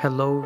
Hello,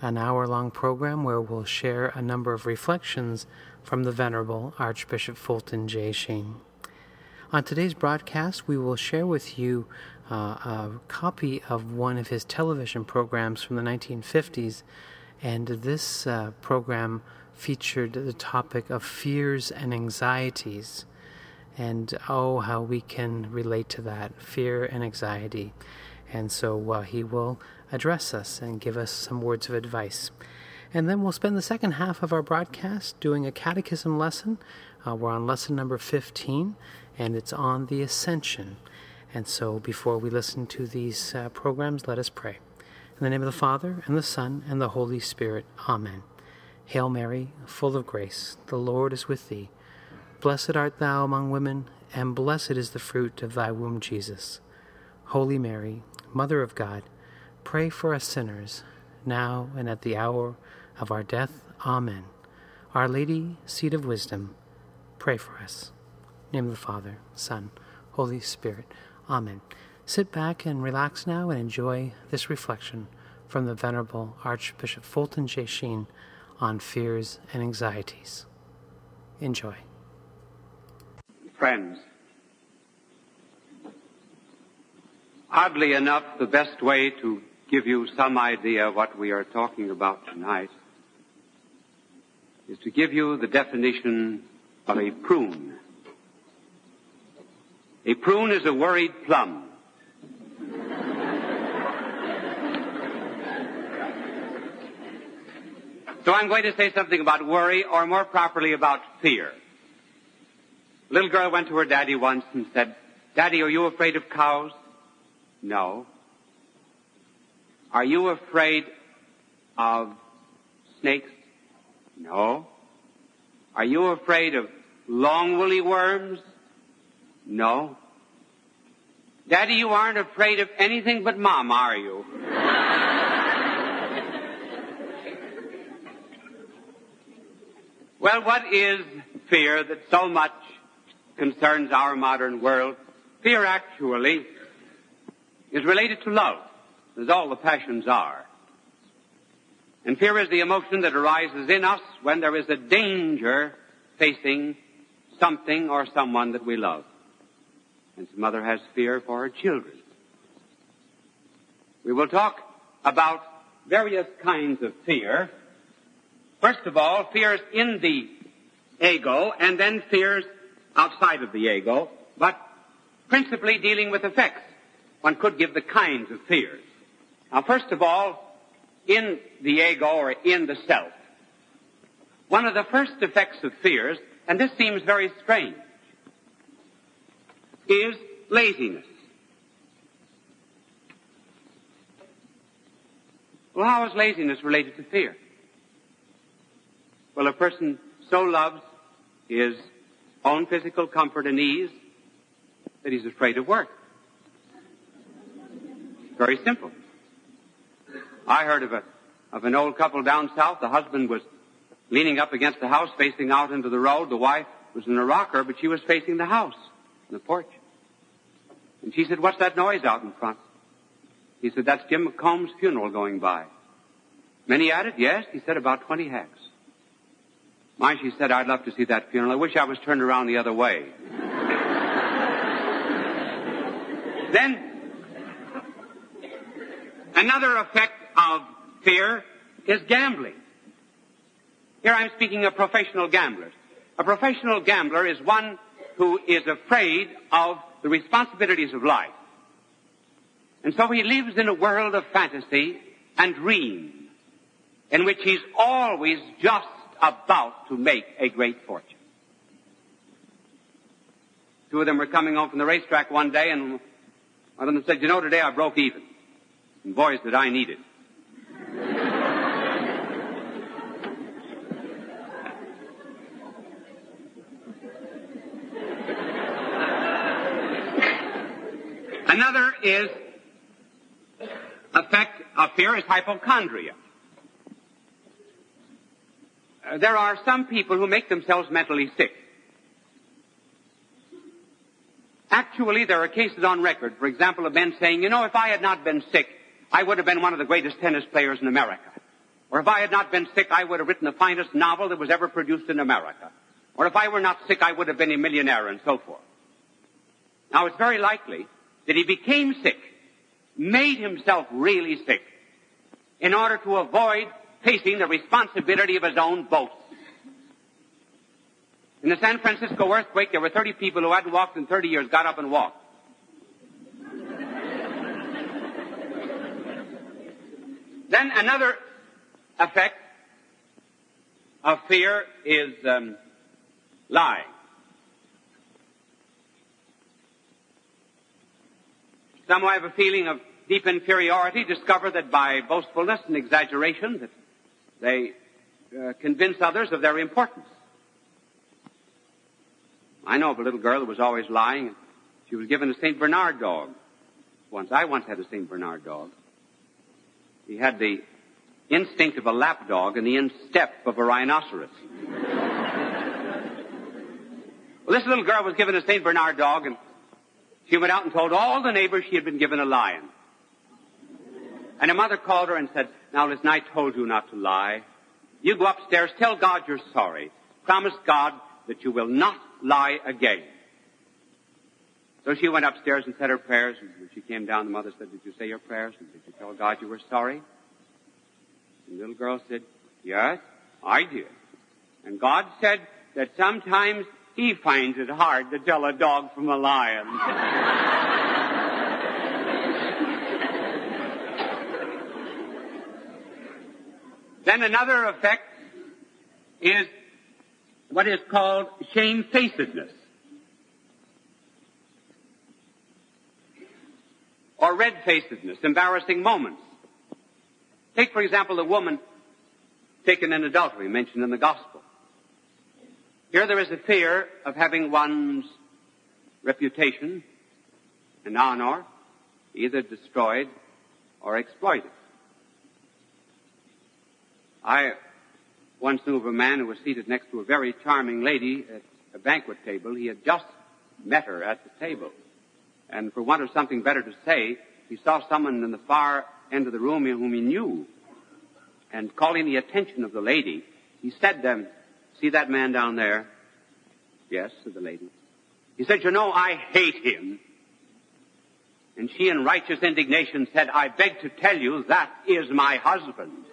an hour-long program where we'll share a number of reflections from the Venerable Archbishop Fulton J. Sheen. On today's broadcast, we will share with you a copy of one of his television programs from the 1950s, and this program featured the topic of fears and anxieties, and oh, how we can relate to that, fear and anxiety. And so he will address us and give us some words of advice. And then we'll spend the second half of our broadcast doing a catechism lesson. We're on lesson number 15, and it's on the Ascension. And so before we listen to these programs, let us pray. In the name of the Father, and the Son, and the Holy Spirit. Amen. Hail Mary, full of grace, the Lord is with thee. Blessed art thou among women, and blessed is the fruit of thy womb, Jesus. Holy Mary, Mother of God, pray for us sinners, now and at the hour of our death. Amen. Our Lady, Seat of Wisdom, pray for us. In the name of the Father, Son, Holy Spirit. Amen. Sit back and relax now and enjoy this reflection from the Venerable Archbishop Fulton J. Sheen on fears and anxieties. Enjoy. Friends, oddly enough, the best way to give you some idea of what we are talking about tonight is to give you the definition of a prune. A prune is a worried plum. So I'm going to say something about worry, or more properly about fear. A little girl went to her daddy once and said, "Daddy, are you afraid of cows?" "No." "Are you afraid of snakes?" "No." "Are you afraid of long woolly worms?" "No." "Daddy, you aren't afraid of anything but Mom, are you?" Well, what is fear that so much concerns our modern world? Fear actually is related to love, as all the passions are. And fear is the emotion that arises in us when there is a danger facing something or someone that we love. And some mother has fear for her children. We will talk about various kinds of fear. First of all, fears in the ego, and then fears outside of the ego, but principally dealing with effects. One could give the kinds of fears. Now, first of all, in the ego, or in the self, one of the first effects of fears, and this seems very strange, is laziness. Well, how is laziness related to fear? Well, a person so loves his own physical comfort and ease that he's afraid of work. Very simple. I heard of an old couple down south. The husband was leaning up against the house, facing out into the road. The wife was in a rocker, but she was facing the house. on the porch. And she said, "What's that noise out in front?" He said, "That's Jim McCombs' funeral going by." Many at it? Yes, he said, "About 20 hacks." Mine, she said, "I'd love to see that funeral. I wish I was turned around the other way." Then, another effect of fear is gambling. Here I'm speaking of professional gamblers. A professional gambler is one who is afraid of the responsibilities of life. And so he lives in a world of fantasy and dream in which he's always just about to make a great fortune. Two of them were coming home from the racetrack one day, and one of them said, "You know, today I broke even." And boys, did I need it. Another is effect of fear is hypochondria. There are some people who make themselves mentally sick. Actually, there are cases on record, for example, of men saying, "You know, if I had not been sick, I would have been one of the greatest tennis players in America." Or, "If I had not been sick, I would have written the finest novel that was ever produced in America." Or, "If I were not sick, I would have been a millionaire," and so forth. Now, it's very likely that he became sick, made himself really sick, in order to avoid facing the responsibility of his own boast. In the San Francisco earthquake, there were 30 people who hadn't walked in 30 years, got up and walked. Then another effect of fear is lying. Some who have a feeling of deep inferiority discover that by boastfulness and exaggeration that they convince others of their importance. I know of a little girl who was always lying. She was given a Saint Bernard dog once. I once had a Saint Bernard dog. He had the instinct of a lap dog and the instep of a rhinoceros. Well, this little girl was given a Saint Bernard dog, and she went out and told all the neighbors she had been given a lion. And her mother called her and said, "Now listen, I told you not to lie. You go upstairs, tell God you're sorry. Promise God that you will not lie again." So she went upstairs and said her prayers. And when she came down, the mother said, "Did you say your prayers? And did you tell God you were sorry?" And the little girl said, "Yes, I did. And God said that sometimes He finds it hard to tell a dog from a lion." Then another effect is what is called shamefacedness, or red-facedness, embarrassing moments. Take, for example, the woman taken in adultery mentioned in the Gospel. Here there is a fear of having one's reputation and honor either destroyed or exploited. I once knew of a man who was seated next to a very charming lady at a banquet table. He had just met her at the table. And for want of something better to say, he saw someone in the far end of the room whom he knew. And calling the attention of the lady, he said to them, "See that man down there?" "Yes," said the lady. He said, "You know, I hate him." And she in righteous indignation said, "I beg to tell you that is my husband."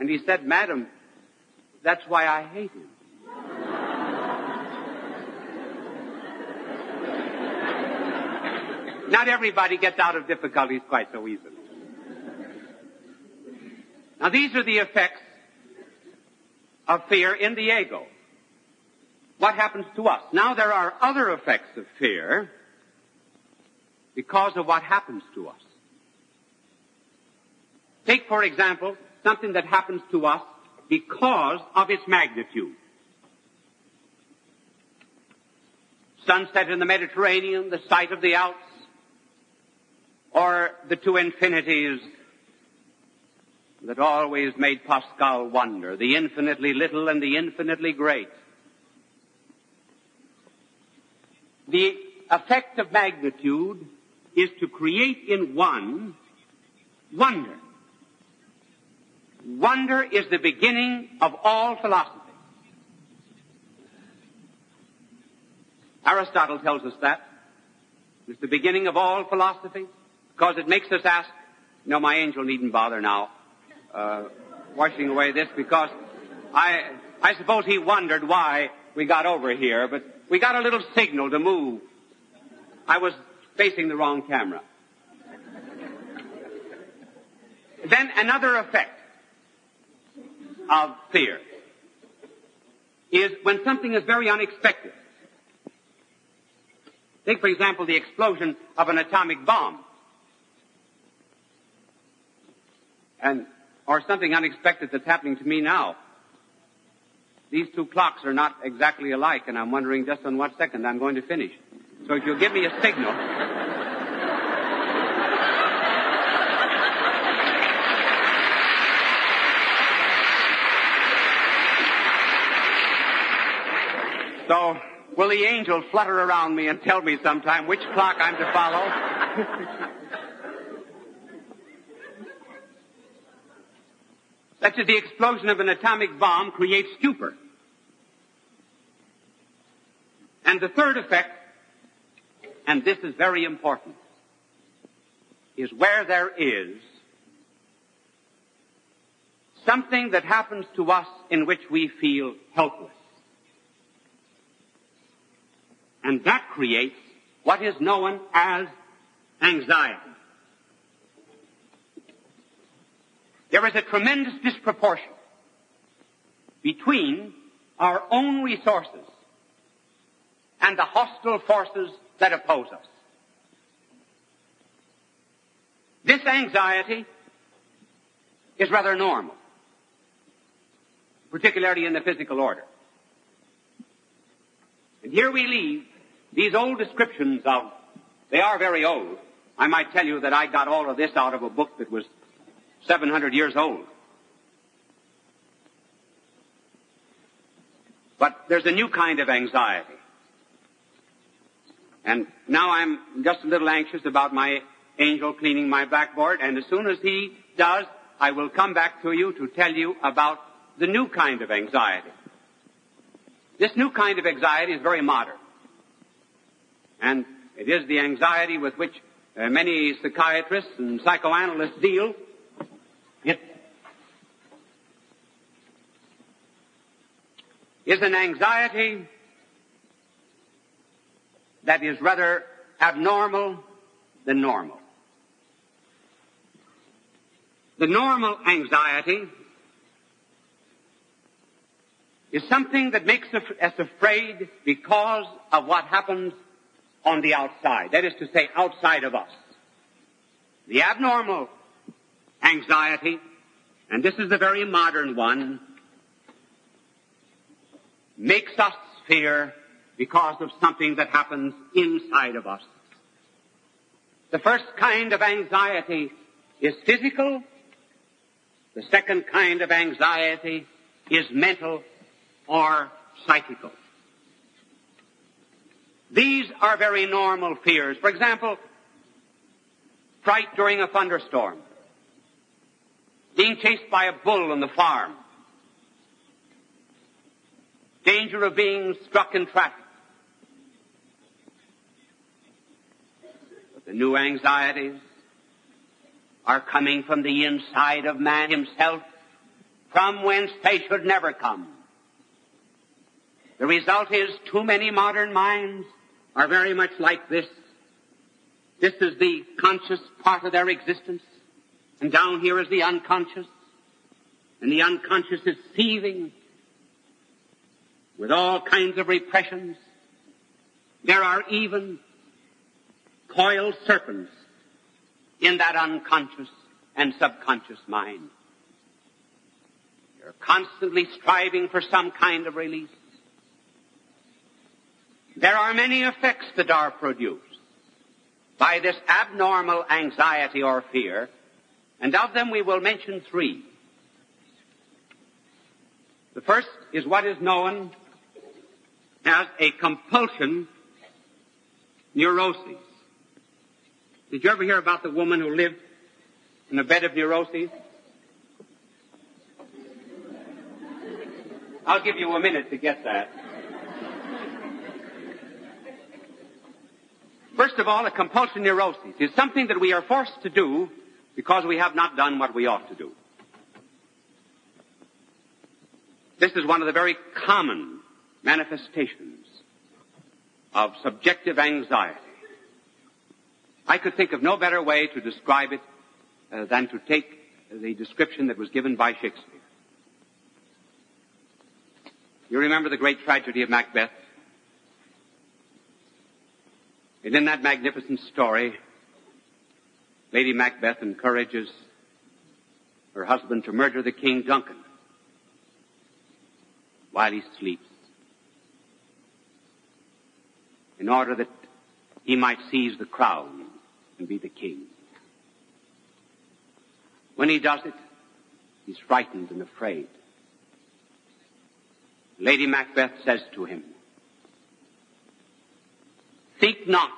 And he said, "Madam, that's why I hate him." Not everybody gets out of difficulties quite so easily. Now, these are the effects of fear in the ego. What happens to us? Now, there are other effects of fear because of what happens to us. Take, for example, something that happens to us because of its magnitude. Sunset in the Mediterranean, the sight of the Alps, or the two infinities that always made Pascal wonder, the infinitely little and the infinitely great. The effect of magnitude is to create in one wonder. Wonder is the beginning of all philosophy. Aristotle tells us that. It's the beginning of all philosophy because it makes us ask, no, my angel needn't bother now washing away this because I suppose he wondered why we got over here, but we got a little signal to move. I was facing the wrong camera. Then another effect of fear is when something is very unexpected. Take, for example, the explosion of an atomic bomb or something unexpected that's happening to me now. These two clocks are not exactly alike, and I'm wondering just on what second I'm going to finish. So if you'll give me a signal. So will the angel flutter around me and tell me sometime which clock I'm to follow? Such as the explosion of an atomic bomb creates stupor. And the third effect, and this is very important, is where there is something that happens to us in which we feel helpless. And that creates what is known as anxiety. There is a tremendous disproportion between our own resources and the hostile forces that oppose us. This anxiety is rather normal, particularly in the physical order. And here we leave these old descriptions of, they are very old. I might tell you that I got all of this out of a book that was 700 years old. But there's a new kind of anxiety. And now I'm just a little anxious about my angel cleaning my blackboard, and as soon as he does, I will come back to you to tell you about the new kind of anxiety. This new kind of anxiety is very modern. And it is the anxiety with which many psychiatrists and psychoanalysts deal. It is an anxiety that is rather abnormal than normal. The normal anxiety is something that makes us afraid because of what happens on the outside, that is to say, outside of us. The abnormal anxiety, and this is the very modern one, makes us fear because of something that happens inside of us. The first kind of anxiety is physical. The second kind of anxiety is mental or psychical. These are very normal fears. For example, fright during a thunderstorm, being chased by a bull on the farm, danger of being struck in traffic. But the new anxieties are coming from the inside of man himself, from whence they should never come. The result is too many modern minds are very much like this. This is the conscious part of their existence. And down here is the unconscious, and the unconscious is seething with all kinds of repressions. There are even coiled serpents in that unconscious and subconscious mind. They're constantly striving for some kind of release. There are many effects that are produced by this abnormal anxiety or fear, and of them we will mention three. The first is what is known as a compulsion neuroses. Did you ever hear about the woman who lived in a bed of neuroses? I'll give you a minute to get that. First of all, a compulsion neurosis is something that we are forced to do because we have not done what we ought to do. This is one of the very common manifestations of subjective anxiety. I could think of no better way to describe it than to take the description that was given by Shakespeare. You remember the great tragedy of Macbeth? And in that magnificent story, Lady Macbeth encourages her husband to murder the king, Duncan, while he sleeps, in order that he might seize the crown and be the king. When he does it, he's frightened and afraid. Lady Macbeth says to him, "Think not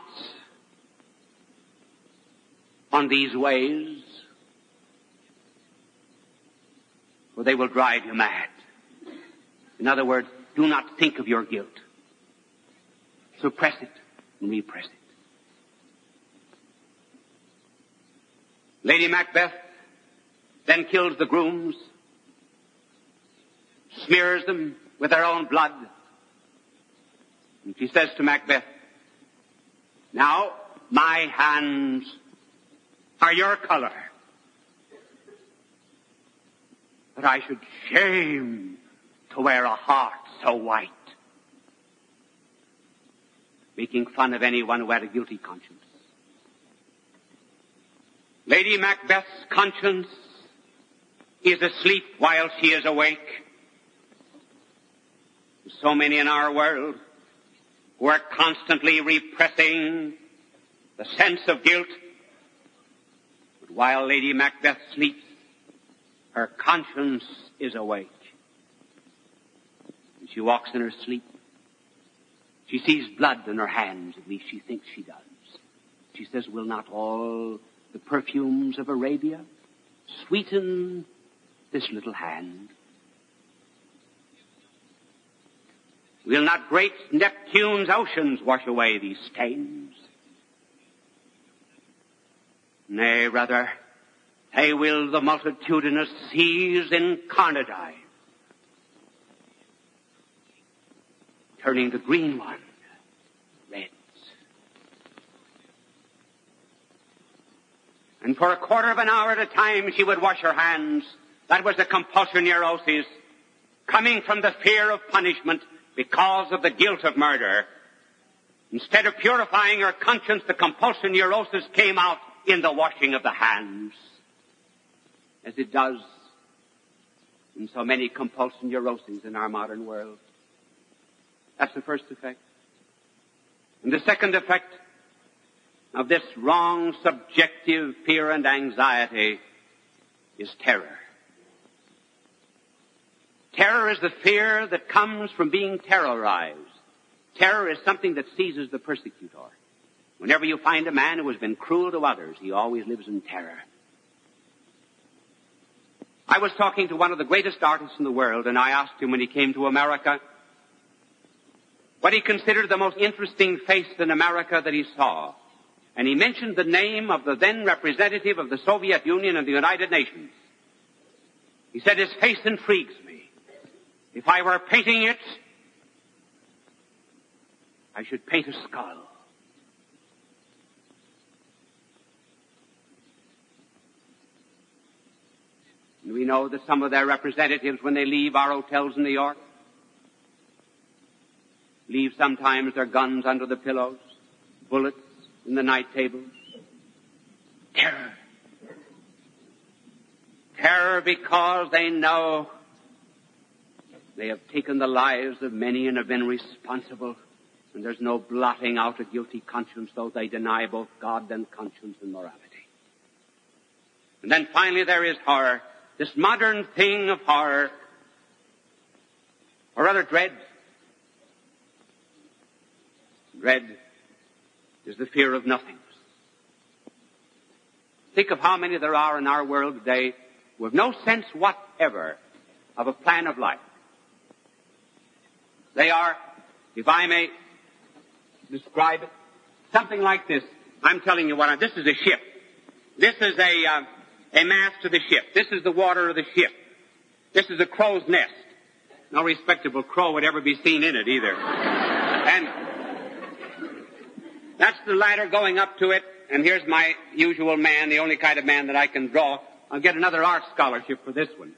on these ways, for they will drive you mad." In other words, do not think of your guilt. Suppress it and repress it. Lady Macbeth then kills the grooms, smears them with their own blood, and she says to Macbeth, "Now my hands are your color, but I should shame to wear a heart so white," making fun of anyone who had a guilty conscience. Lady Macbeth's conscience is asleep while she is awake. So many in our world who are constantly repressing the sense of guilt. But while Lady Macbeth sleeps, her conscience is awake. And she walks in her sleep. She sees blood in her hands, at least she thinks she does. She says, "Will not all the perfumes of Arabia sweeten this little hand? Will not great Neptune's oceans wash away these stains? Nay, rather, they will the multitudinous seas incarnadine, turning the green one red." And for a quarter of an hour at a time, she would wash her hands. That was the compulsion neurosis, coming from the fear of punishment because of the guilt of murder. Instead of purifying her conscience, the compulsion neurosis came out in the washing of the hands, as it does in so many compulsion neuroses in our modern world. That's the first effect. And the second effect of this wrong subjective fear and anxiety is terror. Terror is the fear that comes from being terrorized. Terror is something that seizes the persecutor. Whenever you find a man who has been cruel to others, he always lives in terror. I was talking to one of the greatest artists in the world, and I asked him when he came to America what he considered the most interesting face in America that he saw. And he mentioned the name of the then representative of the Soviet Union and the United Nations. He said, "His face intrigues me. If I were painting it, I should paint a skull." And we know that some of their representatives, when they leave our hotels in New York, leave sometimes their guns under the pillows, bullets in the night tables. Terror. Terror because they know they have taken the lives of many and have been responsible, and there's no blotting out a guilty conscience, though they deny both God and conscience and morality. And then finally there is horror, this modern thing of horror, or rather dread. Dread is the fear of nothingness. Think of how many there are in our world today with no sense whatever of a plan of life. They are, if I may describe it, something like this. I'm telling you what this is a ship. This is a mast to the ship. This is the water of the ship. This is a crow's nest. No respectable crow would ever be seen in it either. And that's the ladder going up to it. And here's my usual man, the only kind of man that I can draw. I'll get another art scholarship for this one.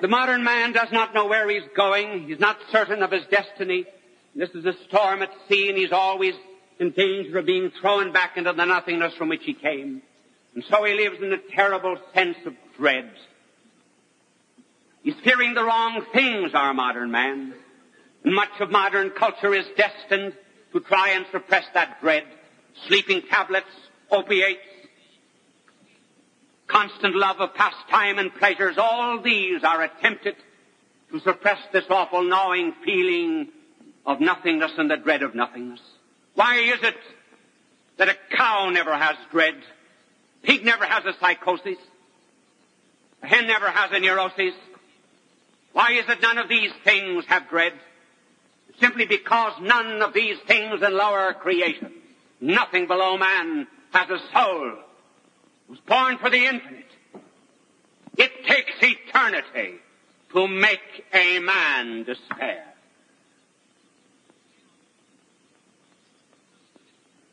The modern man does not know where he's going. He's not certain of his destiny. This is a storm at sea, and he's always in danger of being thrown back into the nothingness from which he came. And so he lives in a terrible sense of dread. He's fearing the wrong things, our modern man. And much of modern culture is destined to try and suppress that dread. Sleeping tablets, opiates, constant love of pastime and pleasures, all these are attempted to suppress this awful gnawing feeling of nothingness and the dread of nothingness. Why is it that a cow never has dread? A pig never has a psychosis. A hen never has a neurosis. Why is it none of these things have dread? Simply because none of these things in lower creation, nothing below man, has a soul. It was born for the infinite. It takes eternity to make a man despair.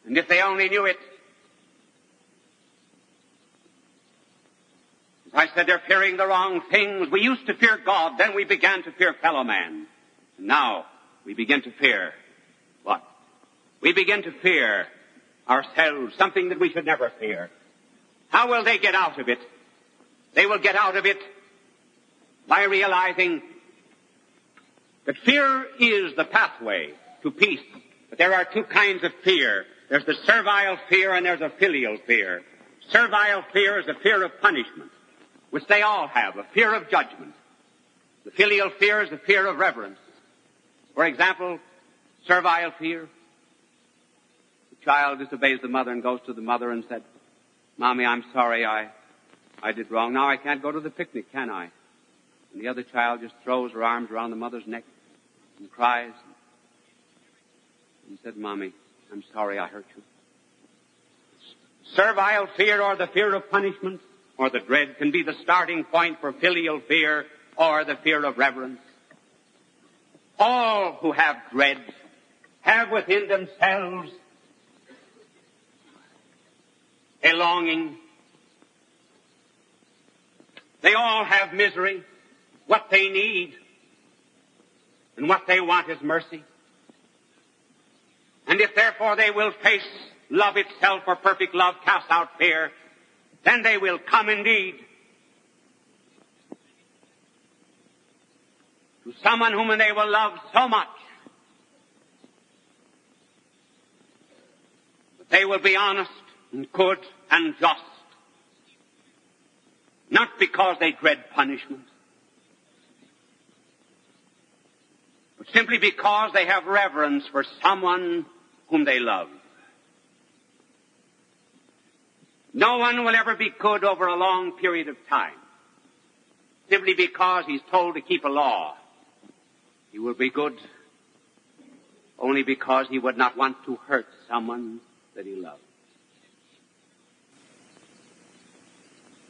And if they only knew it. As I said, they're fearing the wrong things. We used to fear God, then we began to fear fellow man. And now we begin to fear what? We begin to fear ourselves, something that we should never fear. How will they get out of it? They will get out of it by realizing that fear is the pathway to peace. But there are two kinds of fear. There's the servile fear and there's a filial fear. Servile fear is a fear of punishment, which they all have, a fear of judgment. The filial fear is the fear of reverence. For example, servile fear. The child disobeys the mother and goes to the mother and said, "Mommy, I'm sorry, I did wrong. Now I can't go to the picnic, can I?" And the other child just throws her arms around the mother's neck and cries and said, "Mommy, I'm sorry I hurt you." Servile fear or the fear of punishment or the dread can be the starting point for filial fear or the fear of reverence. All who have dread have within themselves a longing. They all have misery. What they need and what they want is mercy. And if therefore they will face love itself, or perfect love casts out fear, then they will come indeed to someone whom they will love so much that they will be honest and good and just, not because they dread punishment, but simply because they have reverence for someone whom they love. No one will ever be good over a long period of time. Simply because he's told to keep a law, he will be good only because he would not want to hurt someone that he loves.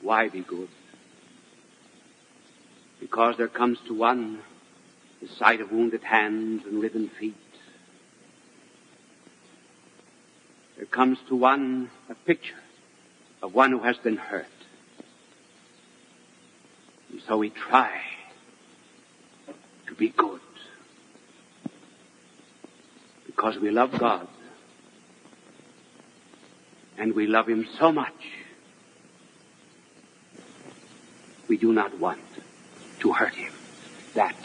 Why be good? Because there comes to one the sight of wounded hands and riven feet. There comes to one a picture of one who has been hurt. And so we try to be good because we love God and we love Him so much we do not want to hurt Him. That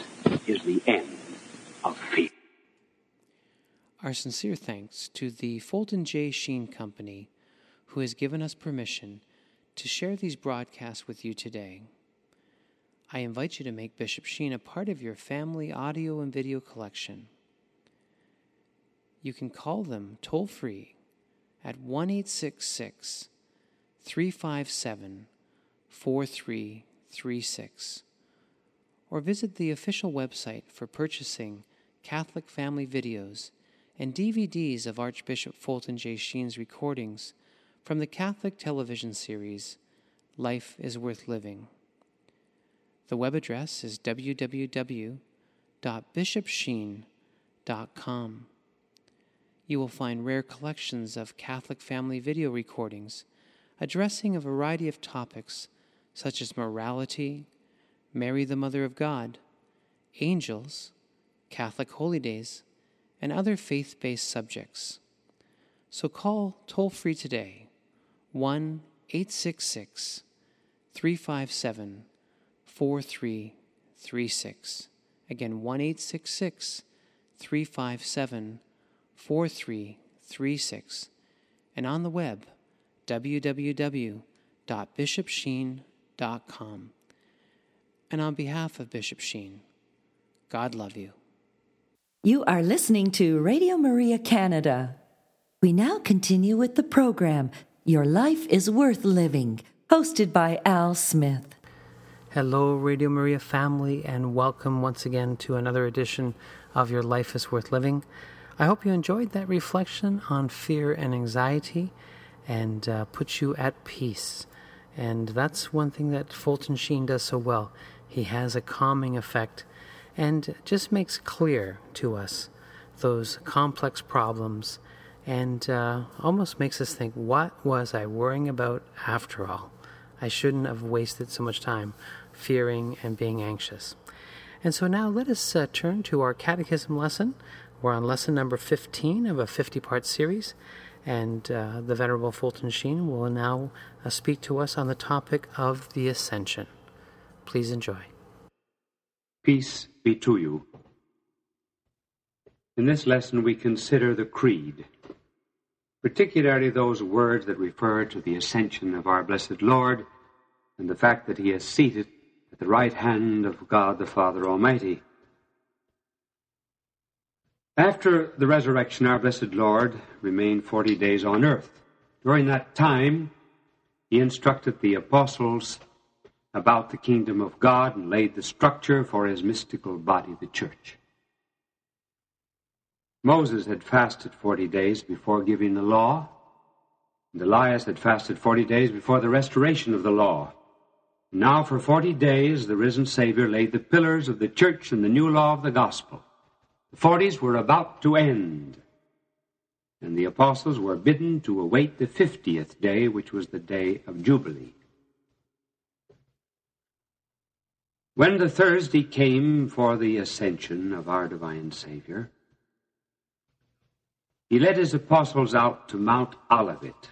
is the end of fear. Our sincere thanks to the Fulton J. Sheen Company, who has given us permission to share these broadcasts with you today. I invite you to make Bishop Sheen a part of your family audio and video collection. You can call them toll-free at 1-866-357-4336 or visit the official website for purchasing Catholic family videos and DVDs of Archbishop Fulton J. Sheen's recordings from the Catholic television series Life is Worth Living. The web address is www.bishopsheen.com. You will find rare collections of Catholic family video recordings addressing a variety of topics such as morality, Mary the Mother of God, angels, Catholic holy days, and other faith-based subjects. So call toll-free today, 1-866-357-4336. Again, 1-866-357-4336. And on the web, www.bishopsheen.com. And on behalf of Bishop Sheen, God love you. You are listening to Radio Maria Canada. We now continue with the program, Your Life is Worth Living, hosted by Al Smith. Hello, Radio Maria family, and welcome once again to another edition of Your Life is Worth Living. I hope you enjoyed that reflection on fear and anxiety and put you at peace. And that's one thing that Fulton Sheen does so well. He has a calming effect and just makes clear to us those complex problems and almost makes us think, what was I worrying about after all? I shouldn't have wasted so much time fearing and being anxious. And so now let us turn to our catechism lesson. We're on lesson number 15 of a 50-part series, and the Venerable Fulton Sheen will now speak to us on the topic of the Ascension. Please enjoy. Peace be to you. In this lesson, we consider the Creed, particularly those words that refer to the ascension of our blessed Lord and the fact that he is seated at the right hand of God the Father Almighty. After the resurrection, our blessed Lord remained 40 days on earth. During that time, he instructed the apostles about the kingdom of God and laid the structure for his mystical body, the church. Moses had fasted 40 days before giving the law, and Elias had fasted 40 days before the restoration of the law. Now for 40 days, the risen Savior laid the pillars of the church and the new law of the gospel. The 40s were about to end, and the apostles were bidden to await the 50th day, which was the day of Jubilee. When the Thursday came for the ascension of our divine Savior, he led his apostles out to Mount Olivet.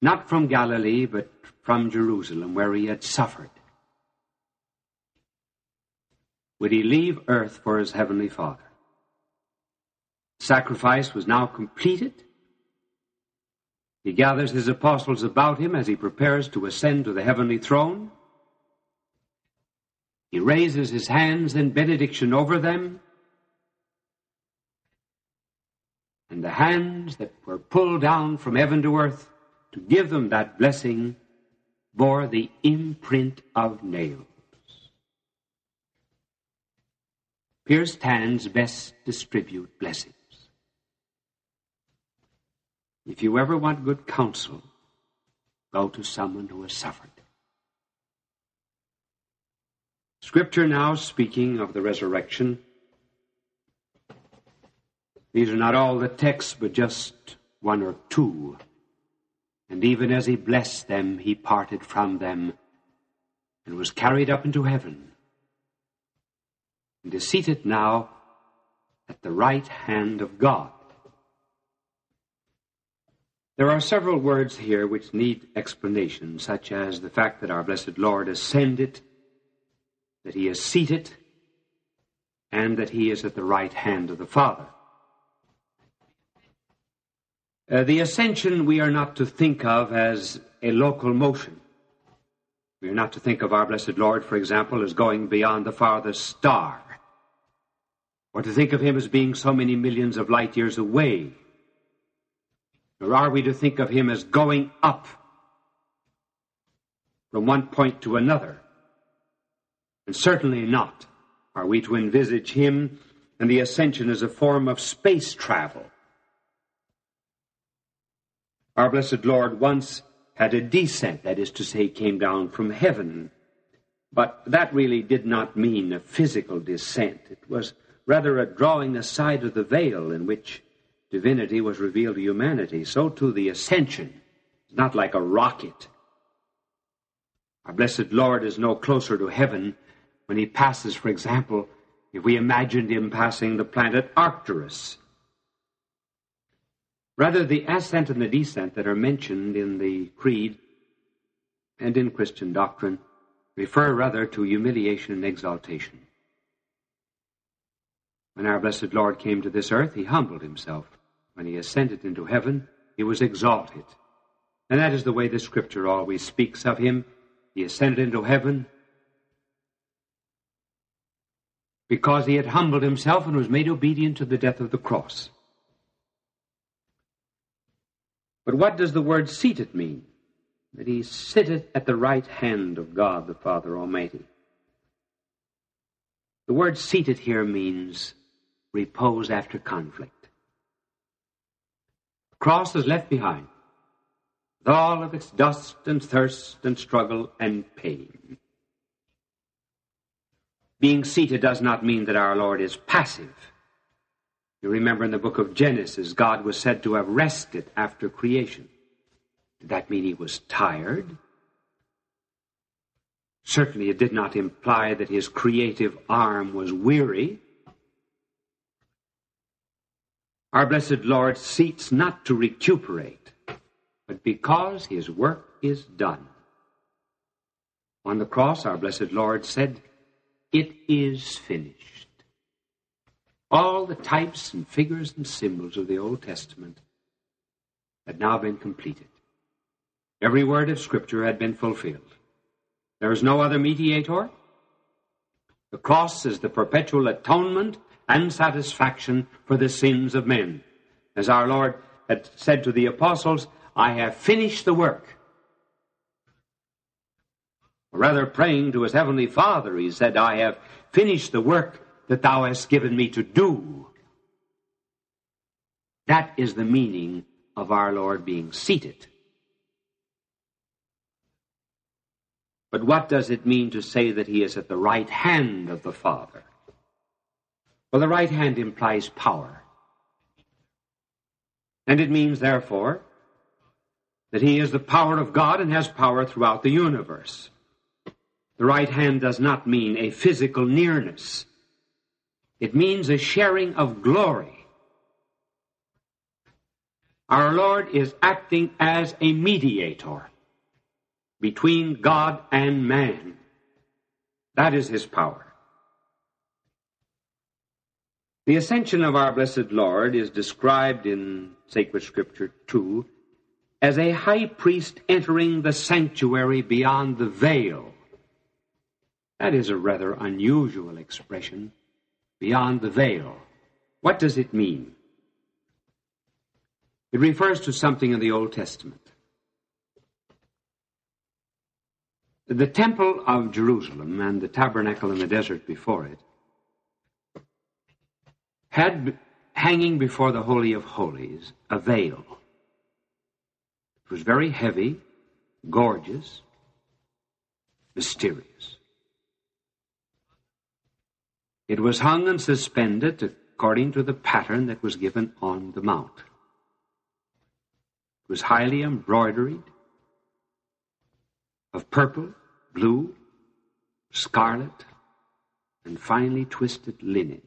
Not from Galilee, but from Jerusalem, where he had suffered. Would he leave earth for his heavenly Father? Sacrifice was now completed. He gathers his apostles about him as he prepares to ascend to the heavenly throne. He raises his hands in benediction over them. And the hands that were pulled down from heaven to earth to give them that blessing bore the imprint of nails. Pierced hands best distribute blessings. If you ever want good counsel, go to someone who has suffered. Scripture now speaking of the resurrection. These are not all the texts, but just one or two. And even as he blessed them, he parted from them and was carried up into heaven and is seated now at the right hand of God. There are several words here which need explanation, such as the fact that our blessed Lord ascended, that he is seated, and that he is at the right hand of the Father. The ascension we are not to think of as a local motion. We are not to think of our blessed Lord, for example, as going beyond the farthest star. or to think of him as being so many millions of light years away? Or are we to think of him as going up from one point to another? And certainly not are we to envisage him and the ascension as a form of space travel. Our blessed Lord once had a descent, that is to say, came down from heaven. But that really did not mean a physical descent. It was rather a drawing aside of the veil in which divinity was revealed to humanity. So too the ascension is not like a rocket. Our blessed Lord is no closer to heaven when he passes, for example, if we imagined him passing the planet Arcturus. Rather, the ascent and the descent that are mentioned in the Creed and in Christian doctrine refer rather to humiliation and exaltation. When our blessed Lord came to this earth, he humbled himself. When he ascended into heaven, he was exalted. And that is the way the Scripture always speaks of him. He ascended into heaven because he had humbled himself and was made obedient to the death of the cross. But what does the word seated mean? That he sitteth at the right hand of God the Father Almighty. The word seated here means repose after conflict. The cross is left behind, with all of its dust and thirst and struggle and pain. Being seated does not mean that our Lord is passive. You remember in the book of Genesis, God was said to have rested after creation. Did that mean he was tired? Certainly it did not imply that his creative arm was weary. Our blessed Lord seats not to recuperate, but because his work is done. On the cross, our blessed Lord said, "It is finished." All the types and figures and symbols of the Old Testament had now been completed. Every word of Scripture had been fulfilled. There is no other mediator. The cross is the perpetual atonement and satisfaction for the sins of men. As our Lord had said to the apostles, "I have finished the work." Or rather, praying to his heavenly Father, he said, "I have finished the work that thou hast given me to do." That is the meaning of our Lord being seated. But what does it mean to say that he is at the right hand of the Father? Well, the right hand implies power. And it means, therefore, that he is the power of God and has power throughout the universe. The right hand does not mean a physical nearness. It means a sharing of glory. Our Lord is acting as a mediator between God and man. That is his power. The ascension of our blessed Lord is described in sacred Scripture too as a high priest entering the sanctuary beyond the veil. That is a rather unusual expression, beyond the veil. What does it mean? It refers to something in the Old Testament. The temple of Jerusalem and the tabernacle in the desert before it had hanging before the Holy of Holies a veil. It was very heavy, gorgeous, mysterious. It was hung and suspended according to the pattern that was given on the mount. It was highly embroidered of purple, blue, scarlet, and finely twisted linen.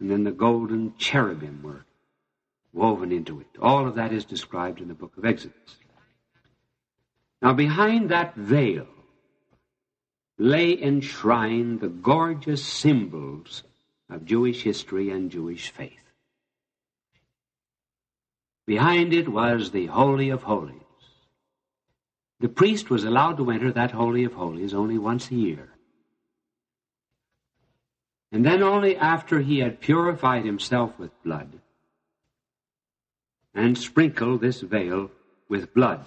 And then the golden cherubim were woven into it. All of that is described in the book of Exodus. Now, behind that veil lay enshrined the gorgeous symbols of Jewish history and Jewish faith. Behind it was the Holy of Holies. The priest was allowed to enter that Holy of Holies only once a year. and then only after he had purified himself with blood and sprinkled this veil with blood.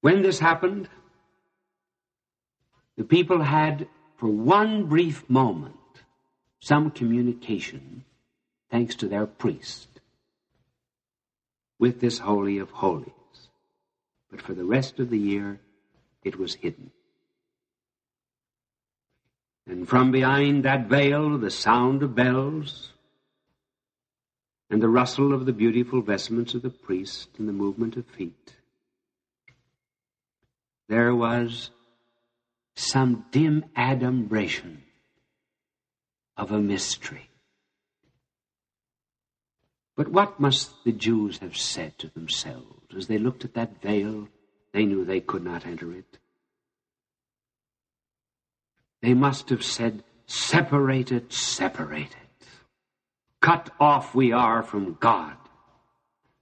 When this happened, the people had, for one brief moment, some communication, thanks to their priest, with this Holy of Holies. But for the rest of the year, it was hidden. And from behind that veil, the sound of bells and the rustle of the beautiful vestments of the priest and the movement of feet, there was some dim adumbration of a mystery. But what must the Jews have said to themselves as they looked at that veil? They knew they could not enter it. They must have said, separated, separated. Cut off we are from God.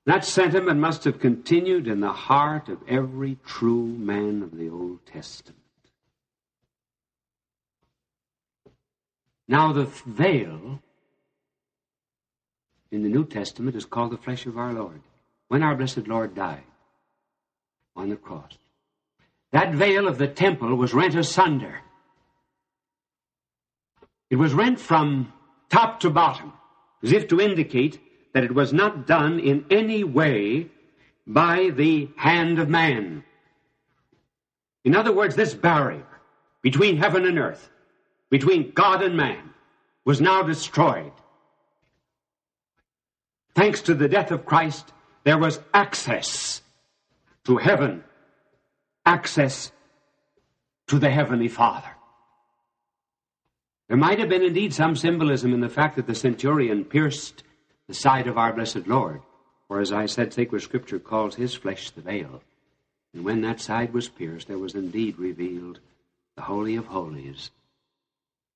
That sentiment must have continued in the heart of every true man of the Old Testament. Now the veil in the New Testament is called the flesh of our Lord. When our blessed Lord died on the cross, that veil of the temple was rent asunder. It was rent from top to bottom, as if to indicate that it was not done in any way by the hand of man. In other words, this barrier between heaven and earth, between God and man, was now destroyed. Thanks to the death of Christ, there was access to heaven, access to the Heavenly Father. There might have been indeed some symbolism in the fact that the centurion pierced the side of our blessed Lord, for as I said, sacred scripture calls his flesh the veil. And when that side was pierced, there was indeed revealed the Holy of Holies,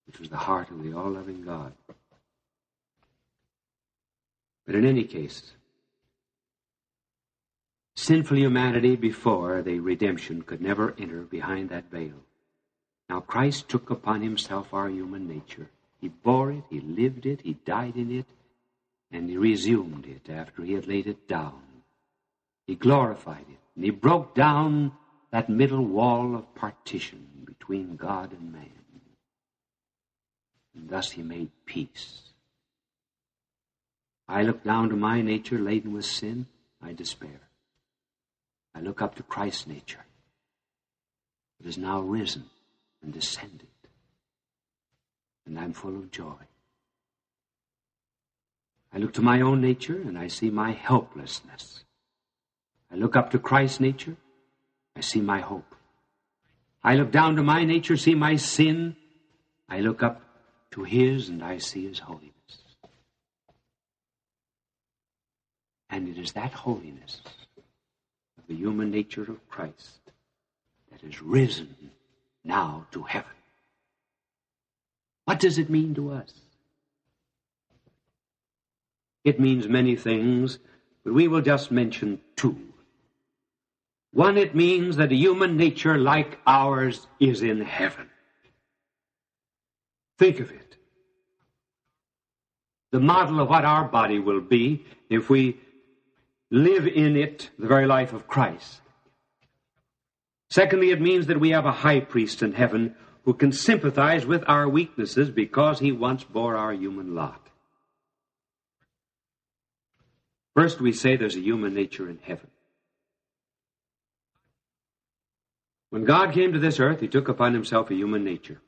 which was the heart of the all-loving God. But in any case, sinful humanity before the redemption could never enter behind that veil. Now Christ took upon himself our human nature. He bore it, he lived it, he died in it, and he resumed it after he had laid it down. He glorified it, and he broke down that middle wall of partition between God and man. And thus he made peace. I look down to my nature laden with sin, I despair. I look up to Christ's nature. It is now risen and descended, and I'm full of joy. I look to my own nature, and I see my helplessness. I look up to Christ's nature, I see my hope. I look down to my nature, see my sin. I look up to his, and I see his holiness. And it is that holiness of the human nature of Christ that is risen now to heaven. What does it mean to us? It means many things, but we will just mention two. One, it means that a human nature like ours is in heaven. Think of it. The model of what our body will be if we live in it the very life of Christ. Secondly, it means that we have a high priest in heaven who can sympathize with our weaknesses because he once bore our human lot. First, we say there's a human nature in heaven. When God came to this earth, he took upon himself a human nature.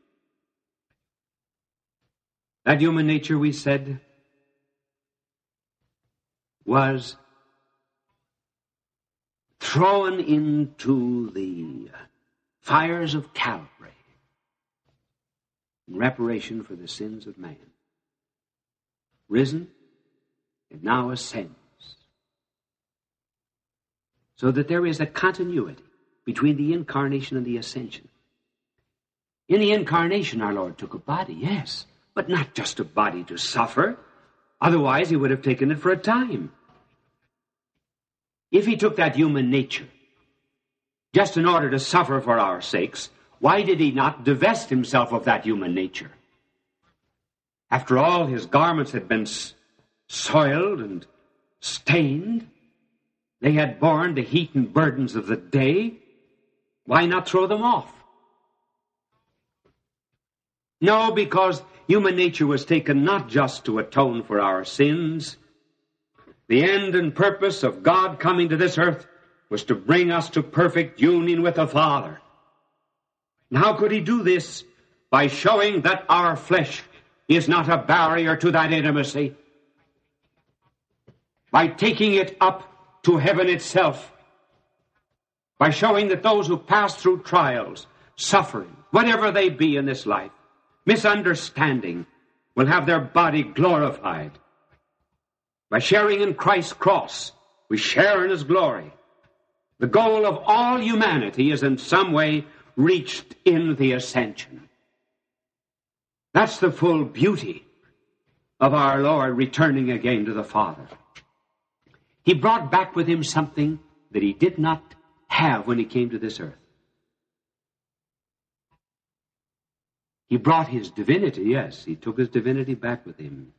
That human nature, we said, was thrown into the fires of Calvary in reparation for the sins of man. Risen, it now ascends. So that there is a continuity between the incarnation and the ascension. In the incarnation, our Lord took a body, yes, but not just a body to suffer. Otherwise, he would have taken it for a time. If he took that human nature just in order to suffer for our sakes, Why did he not divest himself of that human nature? After all, his garments had been soiled and stained. They had borne the heat and burdens of the day. Why not throw them off? No, because human nature was taken not just to atone for our sins. The end and purpose of God coming to this earth was to bring us to perfect union with the Father. And how could he do this? By showing that our flesh is not a barrier to that intimacy. By taking it up to heaven itself. By showing that those who pass through trials, suffering, whatever they be in this life, misunderstanding, will have their body glorified. By sharing in Christ's cross, we share in his glory. The goal of all humanity is in some way reached in the ascension. That's the full beauty of our Lord returning again to the Father. He brought back with him something that he did not have when he came to this earth. He brought his divinity, yes. He took his divinity back with him.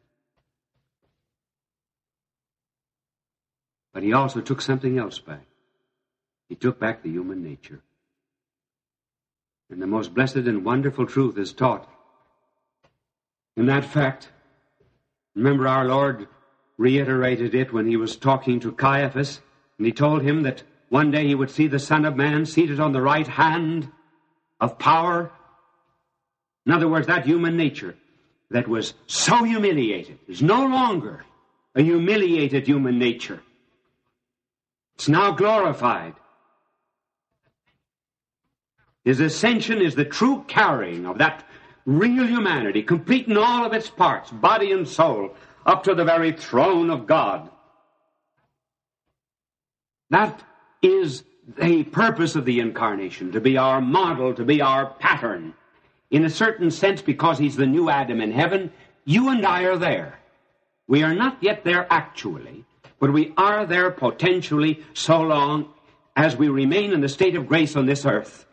But he also took something else back. He took back the human nature. And the most blessed and wonderful truth is taught in that fact. Remember, our Lord reiterated it when he was talking to Caiaphas, and he told him that one day he would see the Son of Man seated on the right hand of power. In other words, that human nature that was so humiliated is no longer a humiliated human nature. It's now glorified. His ascension is the true carrying of that real humanity, complete in all of its parts, body and soul, up to the very throne of God. That is the purpose of the incarnation, to be our model, to be our pattern. In a certain sense, because he's the new Adam in heaven, you and I are there. We are not yet there actually, but we are there potentially so long as we remain in the state of grace on this earth.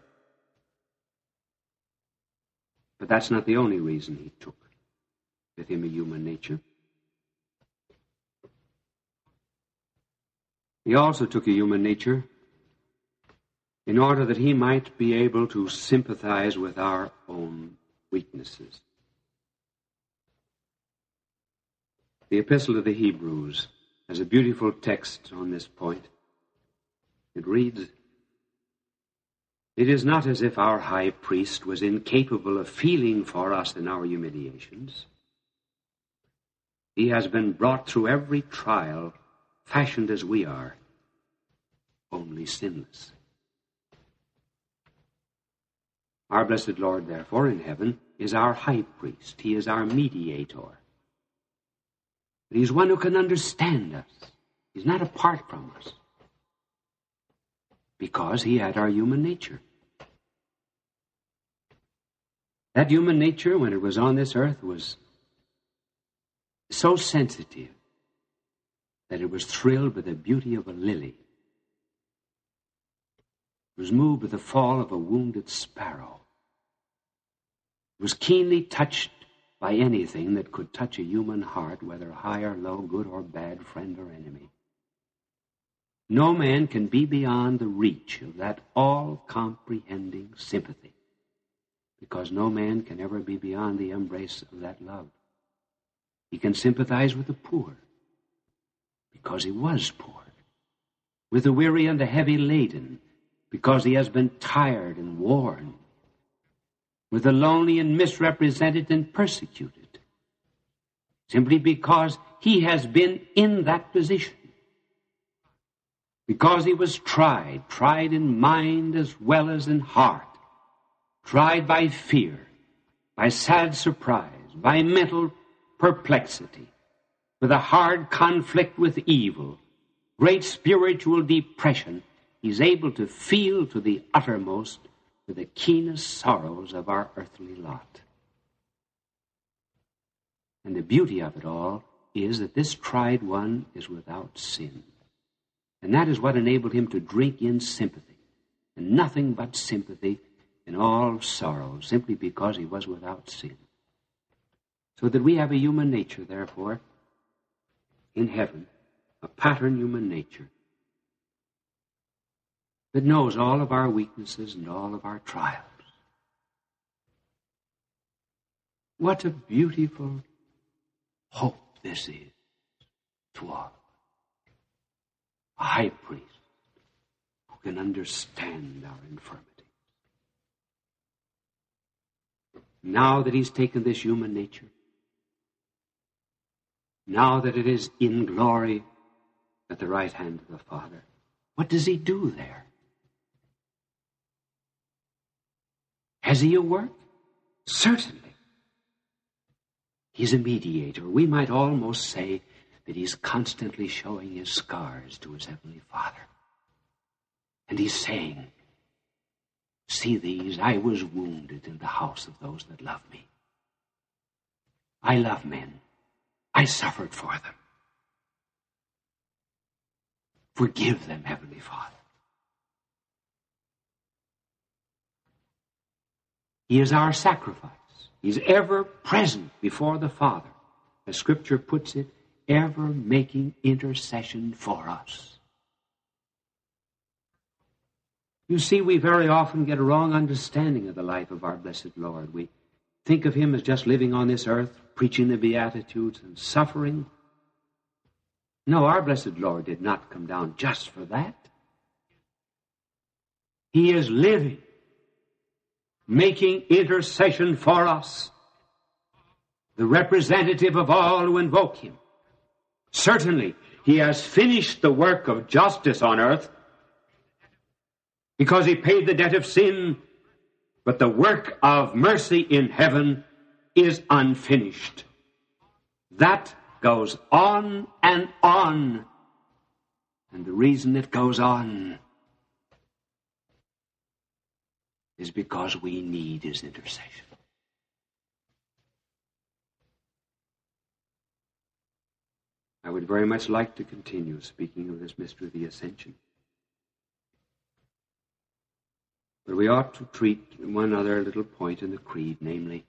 But that's not the only reason he took with him a human nature. He also took a human nature in order that he might be able to sympathize with our own weaknesses. The Epistle to the Hebrews has a beautiful text on this point. It reads, "It is not as if our high priest was incapable of feeling for us in our humiliations. He has been brought through every trial, fashioned as we are, only sinless." Our blessed Lord, therefore, in heaven, is our high priest. He is our mediator. And he's one who can understand us. He's not apart from us. Because he had our human nature. That human nature, when it was on this earth, was so sensitive that it was thrilled by the beauty of a lily. It was moved by the fall of a wounded sparrow. It was keenly touched by anything that could touch a human heart, whether high or low, good or bad, friend or enemy. No man can be beyond the reach of that all-comprehending sympathy, because no man can ever be beyond the embrace of that love. He can sympathize with the poor, because he was poor, with the weary and the heavy laden, because he has been tired and worn, with the lonely and misrepresented and persecuted, simply because he has been in that position. Because he was tried in mind as well as in heart, tried by fear, by sad surprise, by mental perplexity, with a hard conflict with evil, great spiritual depression, he's able to feel to the uttermost with the keenest sorrows of our earthly lot. And the beauty of it all is that this tried one is without sin. And that is what enabled him to drink in sympathy, and nothing but sympathy, in all sorrow, simply because he was without sin. So that we have a human nature, therefore, in heaven, a pattern human nature that knows all of our weaknesses and all of our trials. What a beautiful hope this is to all. A high priest who can understand our infirmities. Now that he's taken this human nature, now that it is in glory at the right hand of the Father, what does he do there? Has he a work? Certainly. He's a mediator. We might almost say that he's constantly showing his scars to his Heavenly Father. And he's saying, "See these, I was wounded in the house of those that love me. I love men. I suffered for them. Forgive them, Heavenly Father." He is our sacrifice. He is ever present before the Father, as Scripture puts it, ever making intercession for us. You see, we very often get a wrong understanding of the life of our blessed Lord. We think of him as just living on this earth, preaching the Beatitudes and suffering. No, our blessed Lord did not come down just for that. He is living, making intercession for us, the representative of all who invoke him. Certainly, he has finished the work of justice on earth, because he paid the debt of sin, but the work of mercy in heaven is unfinished. That goes on, and the reason it goes on is because we need his intercession. I would very much like to continue speaking of this mystery of the Ascension. But we ought to treat one other little point in the Creed, namely,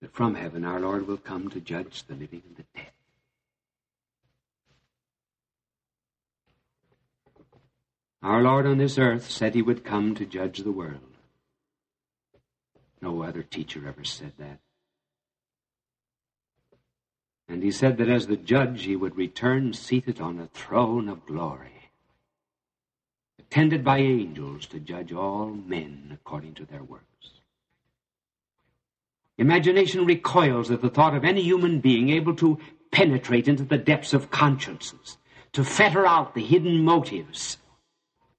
that from heaven our Lord will come to judge the living and the dead. Our Lord on this earth said he would come to judge the world. No other teacher ever said that. And he said that as the judge he would return seated on a throne of glory, attended by angels to judge all men according to their works. Imagination recoils at the thought of any human being able to penetrate into the depths of consciences, to fetter out the hidden motives,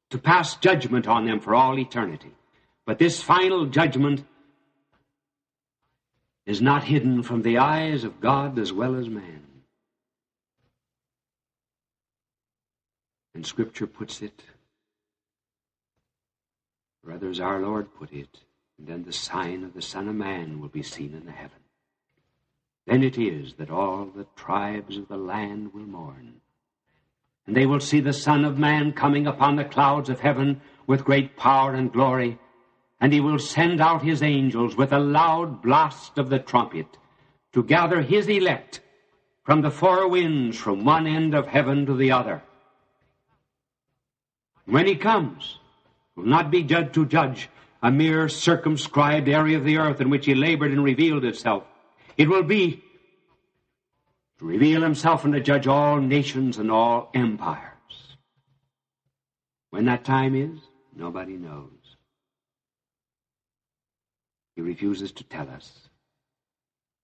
to pass judgment on them for all eternity. But this final judgment is not hidden from the eyes of God as well as man. And Scripture puts it, or others, our Lord put it, and then the sign of the Son of Man will be seen in the heaven. Then it is that all the tribes of the land will mourn, and they will see the Son of Man coming upon the clouds of heaven with great power and glory, and he will send out his angels with a loud blast of the trumpet to gather his elect from the four winds from one end of heaven to the other. When he comes, will not be judged to judge a mere circumscribed area of the earth in which he labored and revealed itself. It will be to reveal himself and to judge all nations and all empires. When that time is, nobody knows. He refuses to tell us.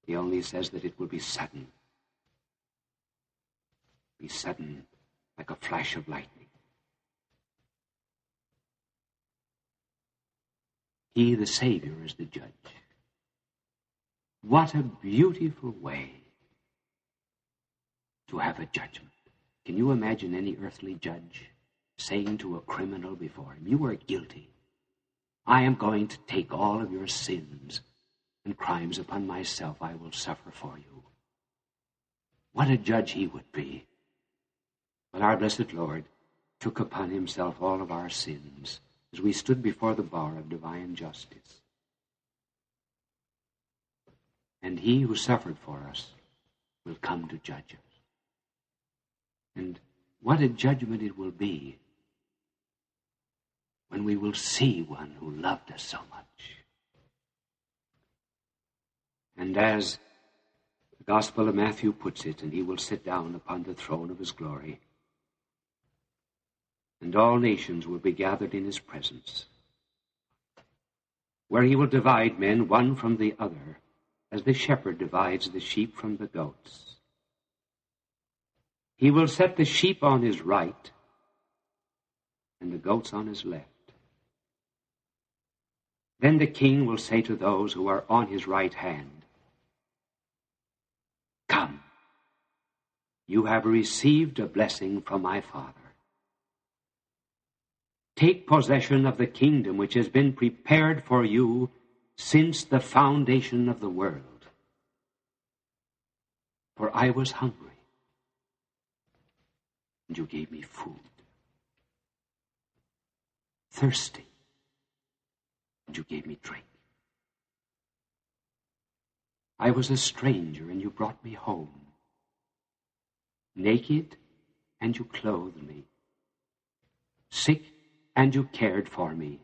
He only says that it will be sudden. Be sudden, like a flash of lightning. He, the Savior, is the judge. What a beautiful way to have a judgment. Can you imagine any earthly judge saying to a criminal before him, "You are guilty. I am going to take all of your sins and crimes upon myself. I will suffer for you." What a judge he would be. But our blessed Lord took upon himself all of our sins as we stood before the bar of divine justice. And he who suffered for us will come to judge us. And what a judgment it will be when we will see one who loved us so much. And as the Gospel of Matthew puts it, and he will sit down upon the throne of his glory, and all nations will be gathered in his presence, where he will divide men one from the other, as the shepherd divides the sheep from the goats. He will set the sheep on his right and the goats on his left. Then the king will say to those who are on his right hand, "Come, you have received a blessing from my Father. Take possession of the kingdom which has been prepared for you since the foundation of the world. For I was hungry, and you gave me food. Thirsty, and you gave me drink. I was a stranger, and you brought me home. Naked, and you clothed me. Sick, and you cared for me.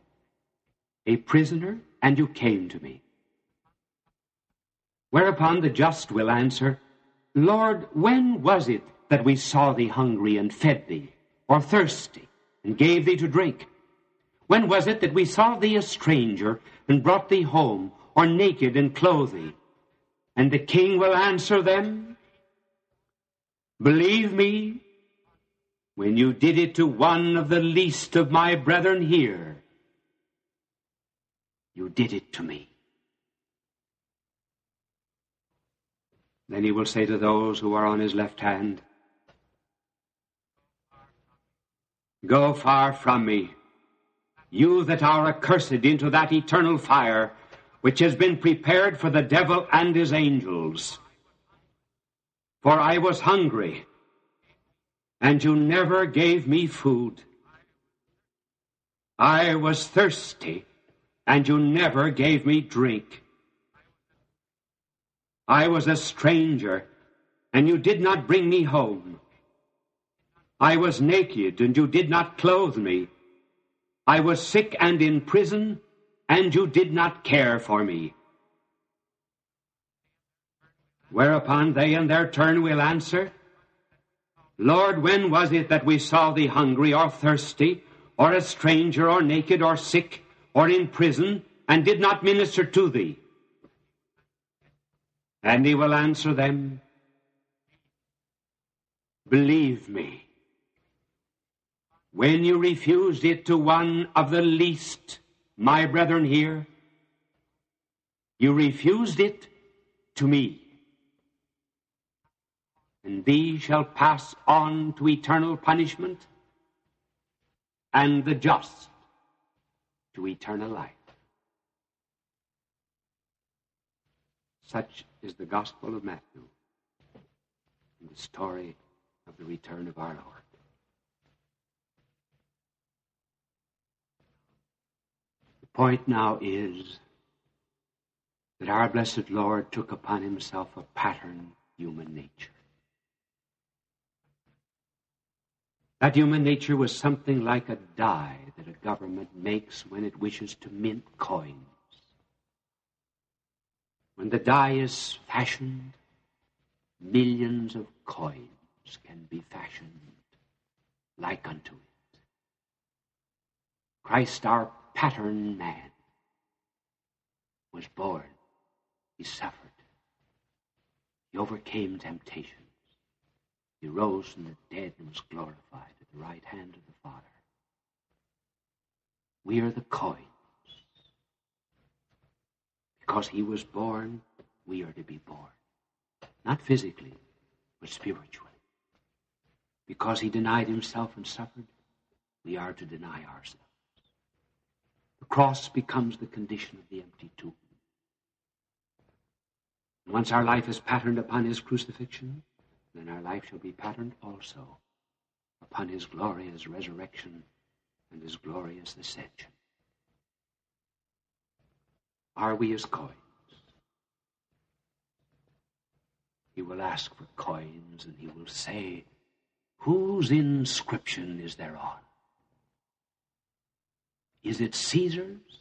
A prisoner, and you came to me." Whereupon the just will answer, "Lord, when was it that we saw thee hungry and fed thee, or thirsty and gave thee to drink? When was it that we saw thee a stranger and brought thee home, or naked and clothed thee?" And the king will answer them, "Believe me, when you did it to one of the least of my brethren here, you did it to me." Then he will say to those who are on his left hand, "Go far from me, you that are accursed, into that eternal fire which has been prepared for the devil and his angels. For I was hungry, and you never gave me food. I was thirsty, and you never gave me drink. I was a stranger, and you did not bring me home. I was naked, and you did not clothe me. I was sick and in prison, and you did not care for me." Whereupon they in their turn will answer, "Lord, when was it that we saw thee hungry or thirsty, or a stranger, or naked, or sick, or in prison, and did not minister to thee?" And he will answer them, "Believe me, when you refused it to one of the least, my brethren here, you refused it to me. And these shall pass on to eternal punishment, and the just to eternal life." Such is the Gospel of Matthew and the story of the return of our Lord. The point now is that our blessed Lord took upon himself a pattern human nature. That human nature was something like a die that a government makes when it wishes to mint coins. When the die is fashioned, millions of coins can be fashioned like unto it. Christ our pattern man was born. He suffered. He overcame temptations. He rose from the dead and was glorified at the right hand of the Father. We are the coins. Because he was born, we are to be born. Not physically, but spiritually. Because he denied himself and suffered, we are to deny ourselves. The cross becomes the condition of the empty tomb. And once our life is patterned upon his crucifixion, then our life shall be patterned also upon his glorious resurrection and his glorious ascension. Are we his coins? He will ask for coins, and he will say, whose inscription is thereon? Is it Caesar's?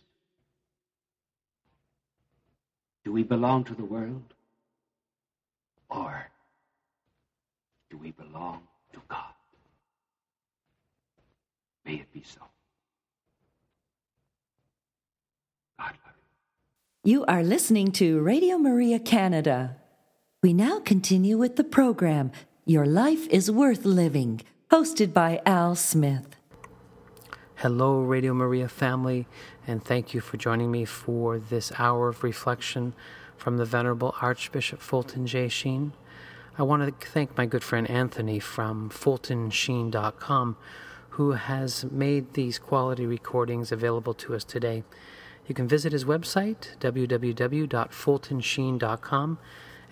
Do we belong to the world? Or do we belong to God? May it be so. God love you. You are listening to Radio Maria Canada. We now continue with the program, Your Life is Worth Living, hosted by Al Smith. Hello, Radio Maria family, and thank you for joining me for this hour of reflection from the Venerable Archbishop Fulton J. Sheen. I want to thank my good friend Anthony from FultonSheen.com, who has made these quality recordings available to us today. You can visit his website, www.FultonSheen.com,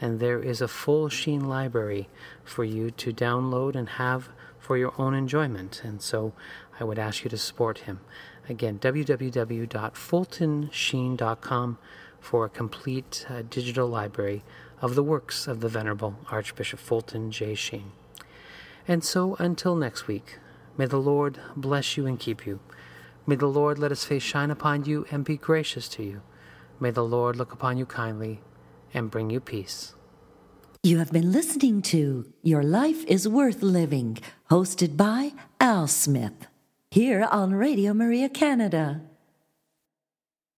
and there is a full Sheen library for you to download and have for your own enjoyment. And so I would ask you to support him. Again, www.FultonSheen.com for a complete digital library of the works of the Venerable Archbishop Fulton J. Sheen. And so until next week, may the Lord bless you and keep you. May the Lord let his face shine upon you and be gracious to you. May the Lord look upon you kindly and bring you peace. You have been listening to Your Life is Worth Living, hosted by Al Smith, here on Radio Maria Canada.